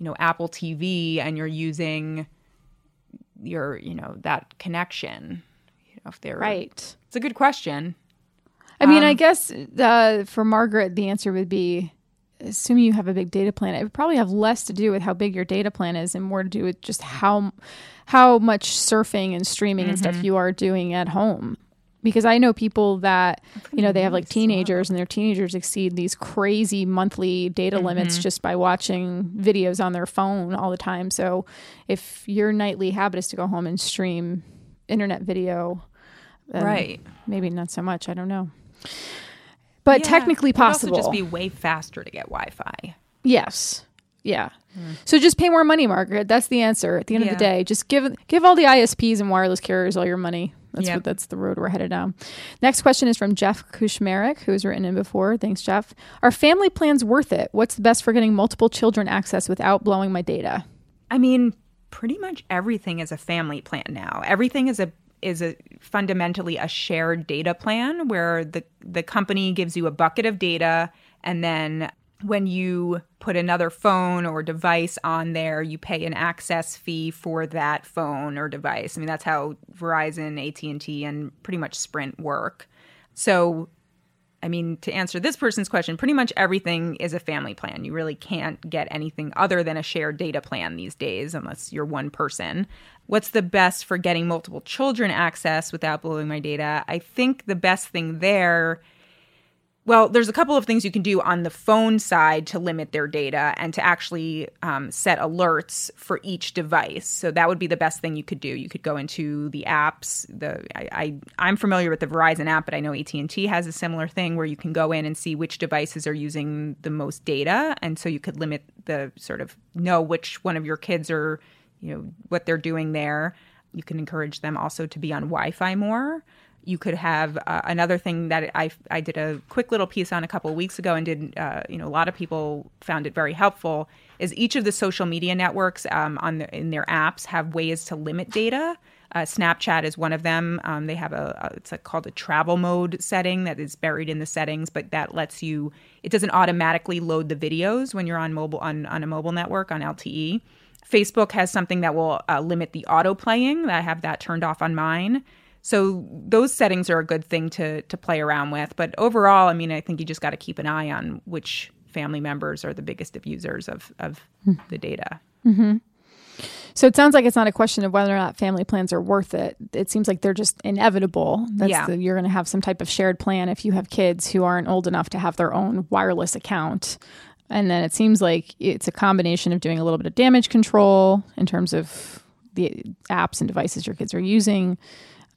you know, Apple T V and you're using your, you know, that connection, you know, if they're right. It's a good question. I um, mean, I guess uh, for Margaret, the answer would be, assuming you have a big data plan, it would probably have less to do with how big your data plan is and more to do with just how, how much surfing and streaming mm-hmm. and stuff you are doing at home. Because I know people that, you know, they have like teenagers and their teenagers exceed these crazy monthly data mm-hmm. limits just by watching videos on their phone all the time. So if your nightly habit is to go home and stream internet video, right, maybe not so much. I don't know. But yeah, technically possible. It would also just be way faster to get Wi-Fi. Yes. Yeah. Mm. So just pay more money, Margaret. That's the answer. At the end yeah. of the day, just give give all the I S Ps and wireless carriers all your money. That's yep. what, that's the road we're headed down. Next question is from Jeff Kushmarek, who has written in before. Thanks, Jeff. Are family plans worth it? What's the best for getting multiple children access without blowing my data? I mean, pretty much everything is a family plan now. Everything is a is a fundamentally a shared data plan where the the company gives you a bucket of data, and then when you put another phone or device on there, you pay an access fee for that phone or device. I mean, that's how Verizon, A T and T, and pretty much Sprint work. So, I mean, to answer this person's question, pretty much everything is a family plan. You really can't get anything other than a shared data plan these days unless you're one person. What's the best for getting multiple children access without blowing my data? I think the best thing there... Well, there's a couple of things you can do on the phone side to limit their data and to actually um, set alerts for each device. So that would be the best thing you could do. You could go into the apps. The I, I, I'm familiar with the Verizon app, but I know A T and T has a similar thing where you can go in and see which devices are using the most data. And so you could limit the sort of know which one of your kids are, you know, what they're doing there. You can encourage them also to be on Wi-Fi more. You could have uh, another thing that I, I did a quick little piece on a couple of weeks ago and did, uh, you know, a lot of people found it very helpful, is each of the social media networks um, on the, in their apps have ways to limit data. Uh, Snapchat is one of them. Um, they have a, a it's a, called a travel mode setting that is buried in the settings, but that lets you, it doesn't automatically load the videos when you're on mobile on, on a mobile network, on L T E. Facebook has something that will uh, limit the auto playing. I have that turned off on mine. So those settings are a good thing to to play around with. But overall, I mean, I think you just got to keep an eye on which family members are the biggest of users of, of mm. the data. Mm-hmm. So it sounds like it's not a question of whether or not family plans are worth it. It seems like they're just inevitable. That's yeah. the, you're going to have some type of shared plan if you have kids who aren't old enough to have their own wireless account. And then it seems like it's a combination of doing a little bit of damage control in terms of the apps and devices your kids are using,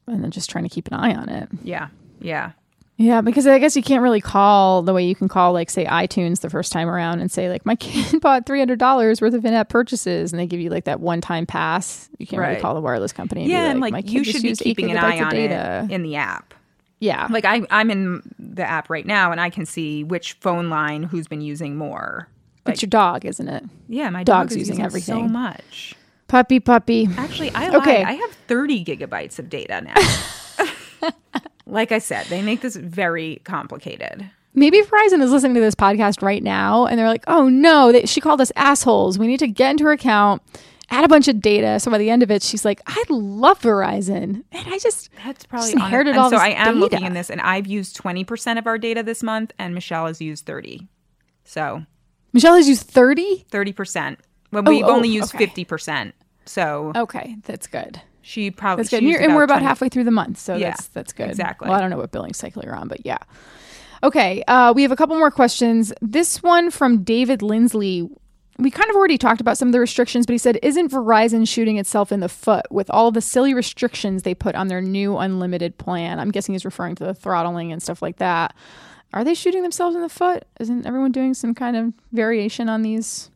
and then just trying to keep an eye on it. Yeah. Yeah. Yeah. Because I guess you can't really call the way you can call, like, say, iTunes the first time around and say, like, my kid bought three hundred dollars worth of in-app purchases. And they give you, like, that one-time pass. You can't right. really call the wireless company. And yeah. Be, like, and, like, my kid you should be keeping an eye on data. It in the app. Yeah. Like, I, I'm in the app right now, and I can see which phone line who's been using more. Like, it's your dog, isn't it? Yeah. My dog's, dog's using, using everything. So much. Puppy, puppy. Actually, I lied. Okay. I have thirty gigabytes of data now. Like I said, they make this very complicated. Maybe Verizon is listening to this podcast right now, and they're like, oh, no, they, she called us assholes. We need to get into her account, add a bunch of data. So by the end of it, she's like, I love Verizon. And I just, That's probably just inherited and all so this data. So I am data. looking in this, and I've used twenty percent of our data this month, and Michelle has used thirty. So Michelle has used thirty? thirty percent. Well, we've oh, oh, only used okay. fifty percent. So okay, that's good. She probably that's good. And, and we're about twenty halfway through the month, so yeah, that's that's good. Exactly. Well, I don't know what billing cycle you're on, but yeah. Okay, uh, we have a couple more questions. This one from David Lindsley. We kind of already talked about some of the restrictions, but he said, isn't Verizon shooting itself in the foot with all the silly restrictions they put on their new unlimited plan? I'm guessing he's referring to the throttling and stuff like that. Are they shooting themselves in the foot? Isn't everyone doing some kind of variation on these?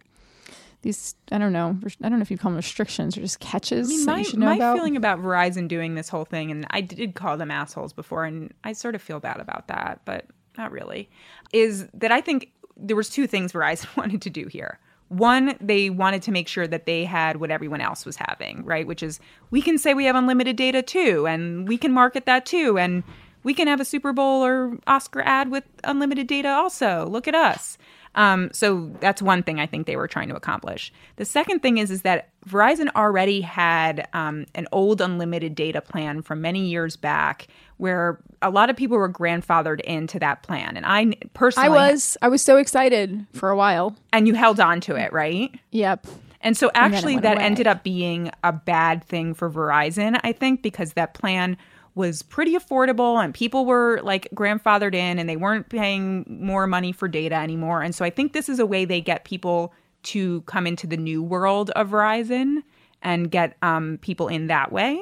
These, I don't know, I don't know if you call them restrictions or just catches. I mean, my, know my about. feeling about Verizon doing this whole thing, and I did call them assholes before, and I sort of feel bad about that, but not really, is that I think there was two things Verizon wanted to do here. One, they wanted to make sure that they had what everyone else was having, right? Which is, we can say we have unlimited data too, and we can market that too, and we can have a Super Bowl or Oscar ad with unlimited data also. Look at us. Um, so that's one thing I think they were trying to accomplish. The second thing is, is that Verizon already had um, an old unlimited data plan from many years back where a lot of people were grandfathered into that plan. And I personally... I was. I was so excited for a while. And you held on to it, right? Yep. And so actually and that away. ended up being a bad thing for Verizon, I think, because that plan was pretty affordable and people were like grandfathered in and they weren't paying more money for data anymore. And so I think this is a way they get people to come into the new world of Verizon and get um, people in that way.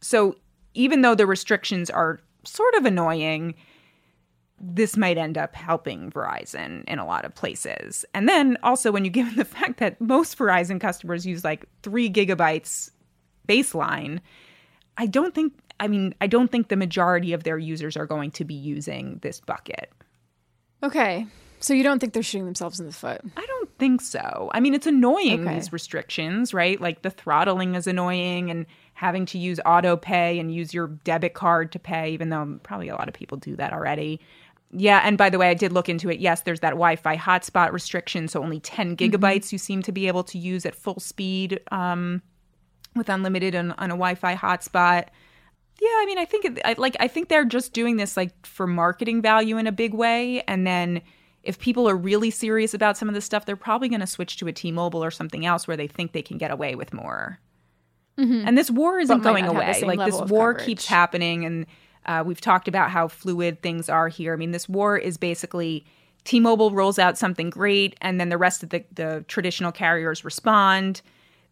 So even though the restrictions are sort of annoying, this might end up helping Verizon in a lot of places. And then also when you give the fact that most Verizon customers use like three gigabytes baseline, I don't think, I mean, I don't think the majority of their users are going to be using this bucket. Okay. So you don't think they're shooting themselves in the foot? I don't think so. I mean, it's annoying, okay. These restrictions, right? Like the throttling is annoying and having to use auto pay and use your debit card to pay, even though probably a lot of people do that already. Yeah, and by the way, I did look into it. Yes, there's that Wi-Fi hotspot restriction, so only ten gigabytes mm-hmm. you seem to be able to use at full speed um, with unlimited on, on a Wi-Fi hotspot. Yeah, I mean, I think it, I, like I think they're just doing this like for marketing value in a big way, and then if people are really serious about some of this stuff, they're probably going to switch to a T-Mobile or something else where they think they can get away with more. Mm-hmm. And this war isn't going away. Like this war coverage. Keeps happening, and uh, we've talked about how fluid things are here. I mean, this war is basically T-Mobile rolls out something great, and then the rest of the, the traditional carriers respond.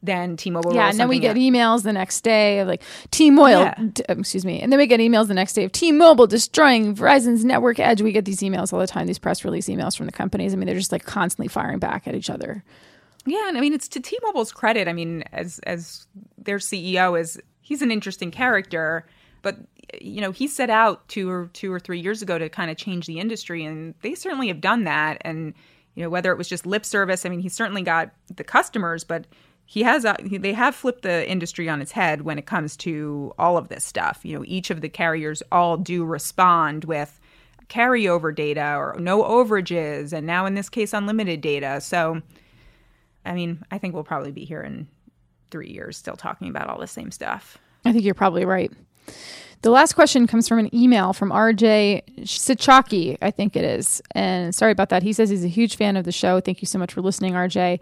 Then T-Mobile yeah, rolls and then we get out. emails the next day of like T-Mobile, yeah. d- excuse me, and then we get emails the next day of T-Mobile destroying Verizon's network edge. We get these emails all the time, these press release emails from the companies. I mean, they're just like constantly firing back at each other. Yeah, and I mean, it's to T-Mobile's credit. I mean, as as their C E O is, he's an interesting character, but you know, he set out two or two or three years ago to kind of change the industry, and they certainly have done that. And you know, whether it was just lip service, I mean, he certainly got the customers, but he has a, they have flipped the industry on its head when it comes to all of this stuff. You know, each of the carriers all do respond with carryover data or no overages, and now in this case, unlimited data. So. I mean, I think we'll probably be here in three years still talking about all the same stuff. I think you're probably right. The last question comes from an email from R J Sichaki, I think it is. And sorry about that. He says he's a huge fan of the show. Thank you so much for listening, R J.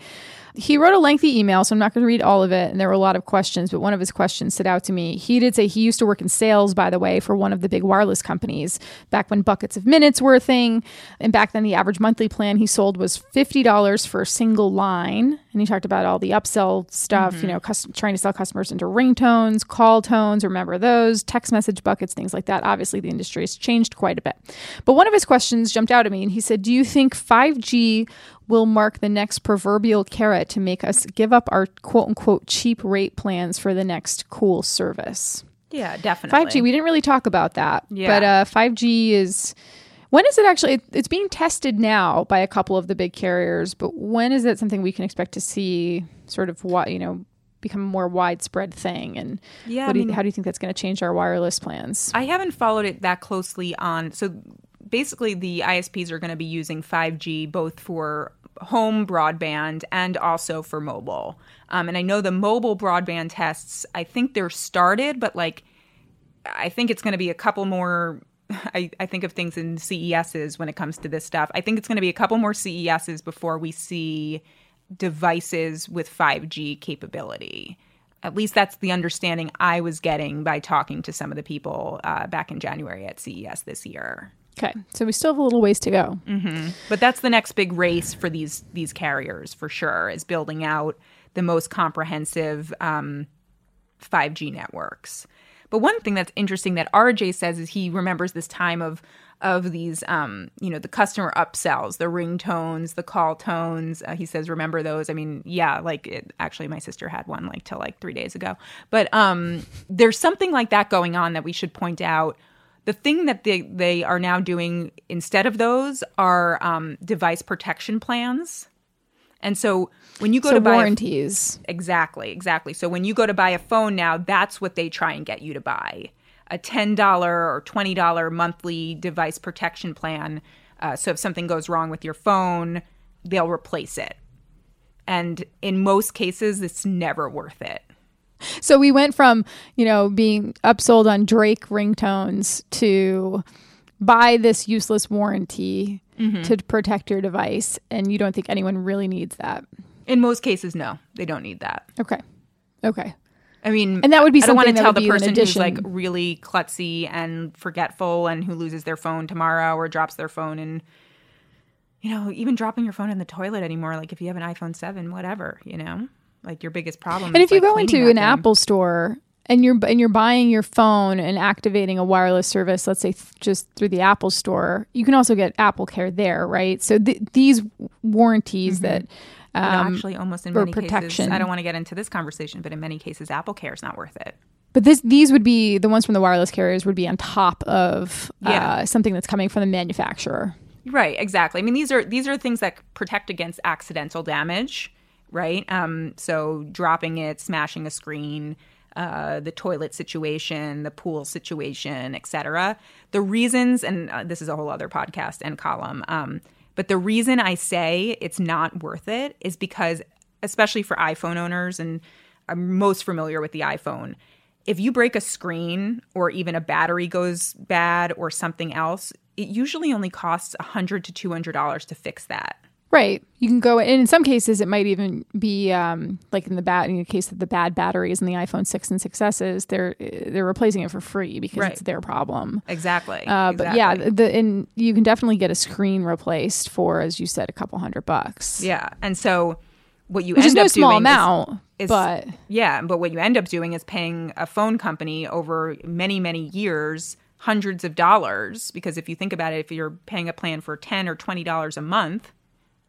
He wrote a lengthy email, so I'm not going to read all of it. And there were a lot of questions, but one of his questions stood out to me. He did say he used to work in sales, by the way, for one of the big wireless companies back when buckets of minutes were a thing. And back then, the average monthly plan he sold was fifty dollars for a single line. And he talked about all the upsell stuff, mm-hmm. you know, custom, trying to sell customers into ringtones, call tones, remember those, text messages. Buckets, things like that. Obviously, the industry has changed quite a bit. But one of his questions jumped out at me, and he said, do you think five G will mark the next proverbial carrot to make us give up our quote-unquote cheap rate plans for the next cool service? Yeah, definitely. five G, we didn't really talk about that. Yeah. But uh, five G is... When is it actually... It, it's being tested now by a couple of the big carriers, but when is that something we can expect to see sort of what, you know... become a more widespread thing? And yeah, what do you, I mean, how do you think that's going to change our wireless plans? I haven't followed it that closely on. So basically the I S Ps are going to be using five G both for home broadband and also for mobile. Um, and I know the mobile broadband tests, I think they're started, but like, I think it's going to be a couple more, I, I think of things in C E Ses when it comes to this stuff. I think it's going to be a couple more C E Ses before we see devices with five G capability. At least that's the understanding I was getting by talking to some of the people uh, back in January at C E S this year. Okay. So we still have a little ways to go. Mm-hmm. But that's the next big race for these these carriers, for sure, is building out the most comprehensive um, five G networks. But one thing that's interesting that R J says is he remembers this time of of these, um, you know, the customer upsells, the ringtones, the call tones. Uh, he says, remember those? I mean, yeah, like it, actually my sister had one like till like three days ago. But um, there's something like that going on that we should point out. The thing that they, they are now doing instead of those are um, device protection plans. And so when you go so to buy warranties. A, exactly, exactly. So when you go to buy a phone now, that's what they try and get you to buy. A ten dollars or twenty dollars monthly device protection plan. Uh, so if something goes wrong with your phone, they'll replace it. And in most cases, it's never worth it. So we went from, you know, being upsold on Drake ringtones to buy this useless warranty mm-hmm. to protect your device. And you don't think anyone really needs that? In most cases, no, they don't need that. Okay. Okay. I mean, and that would be I don't want to tell the person who's like really klutzy and forgetful and who loses their phone tomorrow or drops their phone and, you know, even dropping your phone in the toilet anymore. Like if you have an iPhone seven, whatever, you know, like your biggest problem. And if you go into an Apple store and you're and you're buying your phone and activating a wireless service, let's say th- just through the Apple Store, you can also get Apple Care there, right? So th- these warranties mm-hmm. that um, actually almost in many protection. Cases, I don't want to get into this conversation, but in many cases, Apple Care is not worth it. But this, these would be the ones from the wireless carriers would be on top of uh, yeah. something that's coming from the manufacturer. Right, exactly. I mean, these are these are things that protect against accidental damage, right? Um, so dropping it, smashing a screen, uh, the toilet situation, the pool situation, et cetera. The reasons, and uh, this is a whole other podcast and column, um, but the reason I say it's not worth it is because, especially for iPhone owners, and I'm most familiar with the iPhone, if you break a screen or even a battery goes bad or something else, it usually only costs one hundred dollars to two hundred dollars to fix that. Right. You can go, and in some cases, it might even be um, like in the bad, in the case of the bad batteries in the iPhone six and six S's, they're they're replacing it for free because right. it's their problem. Exactly. Uh, but exactly. yeah, the and you can definitely get a screen replaced for, as you said, a couple hundred bucks. Yeah, and so what you Which end is no up small doing amount, is, is but yeah, but what you end up doing is paying a phone company over many many years. Hundreds of dollars, because if you think about it, if you're paying a plan for ten or twenty dollars a month,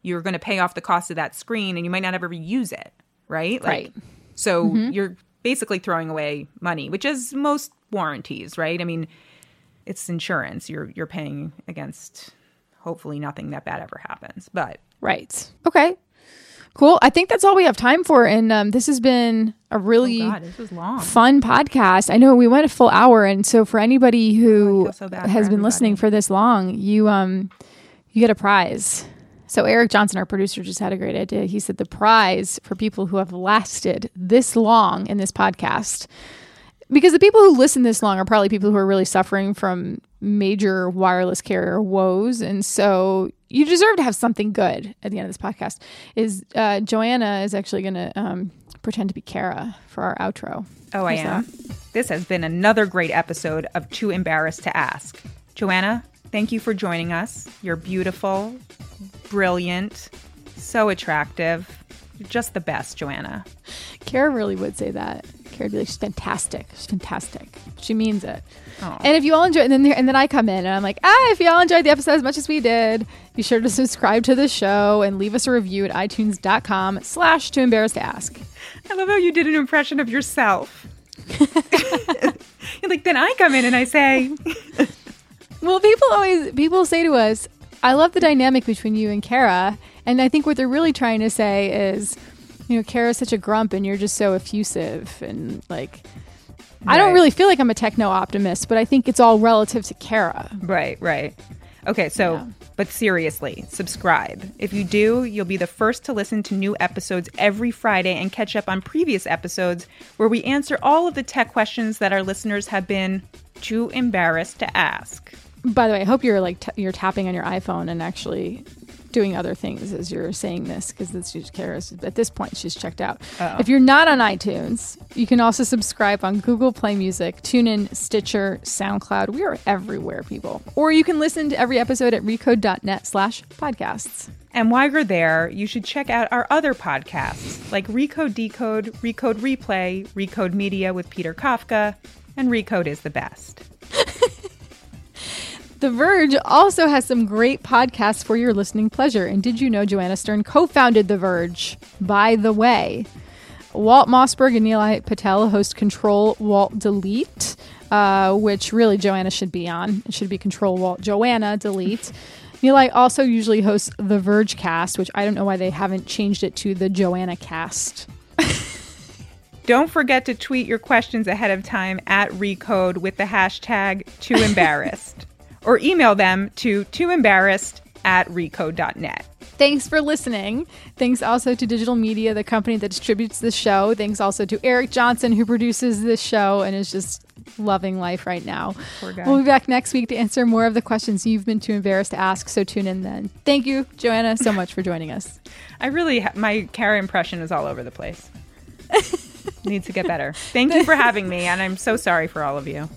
you're going to pay off the cost of that screen and you might not ever use it, right? Like, right. So mm-hmm. you're basically throwing away money, which is most warranties, right? I mean, it's insurance. You're you're paying against hopefully nothing that bad ever happens. But right. Okay. Cool. I think that's all we have time for. And um, this has been a really oh God, this was long. Fun podcast. I know we went a full hour. And so for anybody who oh, so has been everybody. listening for this long, you um, you get a prize. So Eric Johnson, our producer, just had a great idea. He said the prize for people who have lasted this long in this podcast, because the people who listen this long are probably people who are really suffering from major wireless carrier woes. And so you deserve to have something good at the end of this podcast. Is uh, Joanna is actually going to um, pretend to be Kara for our outro. Oh, I Here's am. That. This has been another great episode of Too Embarrassed to Ask. Joanna, thank you for joining us. You're beautiful, brilliant, so attractive. You're just the best, Joanna. Kara really would say that. Kara would be like, she's fantastic. She's fantastic. She means it. Aww. And if you all enjoy, and then and then I come in and I'm like, ah, if you all enjoyed the episode as much as we did, be sure to subscribe to the show and leave us a review at iTunes.com slash too embarrassed to ask. I love how you did an impression of yourself. Like, then I come in and I say, well, people always people say to us, I love the dynamic between you and Kara, and I think what they're really trying to say is, you know, Kara's such a grump and you're just so effusive and like. Right. I don't really feel like I'm a techno-optimist, but I think it's all relative to Kara. Right, right. Okay, so, yeah. But seriously, subscribe. If you do, you'll be the first to listen to new episodes every Friday and catch up on previous episodes where we answer all of the tech questions that our listeners have been too embarrassed to ask. By the way, I hope you're like t- you're tapping on your iPhone and actually doing other things as you're saying this, because this is Kara's. At this point, she's checked out. Uh-oh. If you're not on iTunes, you can also subscribe on Google Play Music, TuneIn, Stitcher, SoundCloud. We are everywhere, people. Or you can listen to every episode at recode.net slash podcasts. And while you're there, you should check out our other podcasts like Recode Decode, Recode Replay, Recode Media with Peter Kafka, and Recode is the best. The Verge also has some great podcasts for your listening pleasure. And did you know Joanna Stern co-founded The Verge, by the way? Walt Mossberg and Neil Patel host Control Walt Delete, uh, which really Joanna should be on. It should be Control Walt Joanna Delete. Neil also usually hosts The Verge Cast, which I don't know why they haven't changed it to the Joanna Cast. Don't forget to tweet your questions ahead of time at Recode with the hashtag TooEmbarrassed. Or email them to tooembarrassed at recode.net. Thanks for listening. Thanks also to Digital Media, the company that distributes the show. Thanks also to Eric Johnson, who produces this show and is just loving life right now. Poor guy. We'll be back next week to answer more of the questions you've been too embarrassed to ask, so tune in then. Thank you, Joanna, so much for joining us. I really, ha- my Kara impression was all over the place. needs to get better. Thank you for having me, and I'm so sorry for all of you.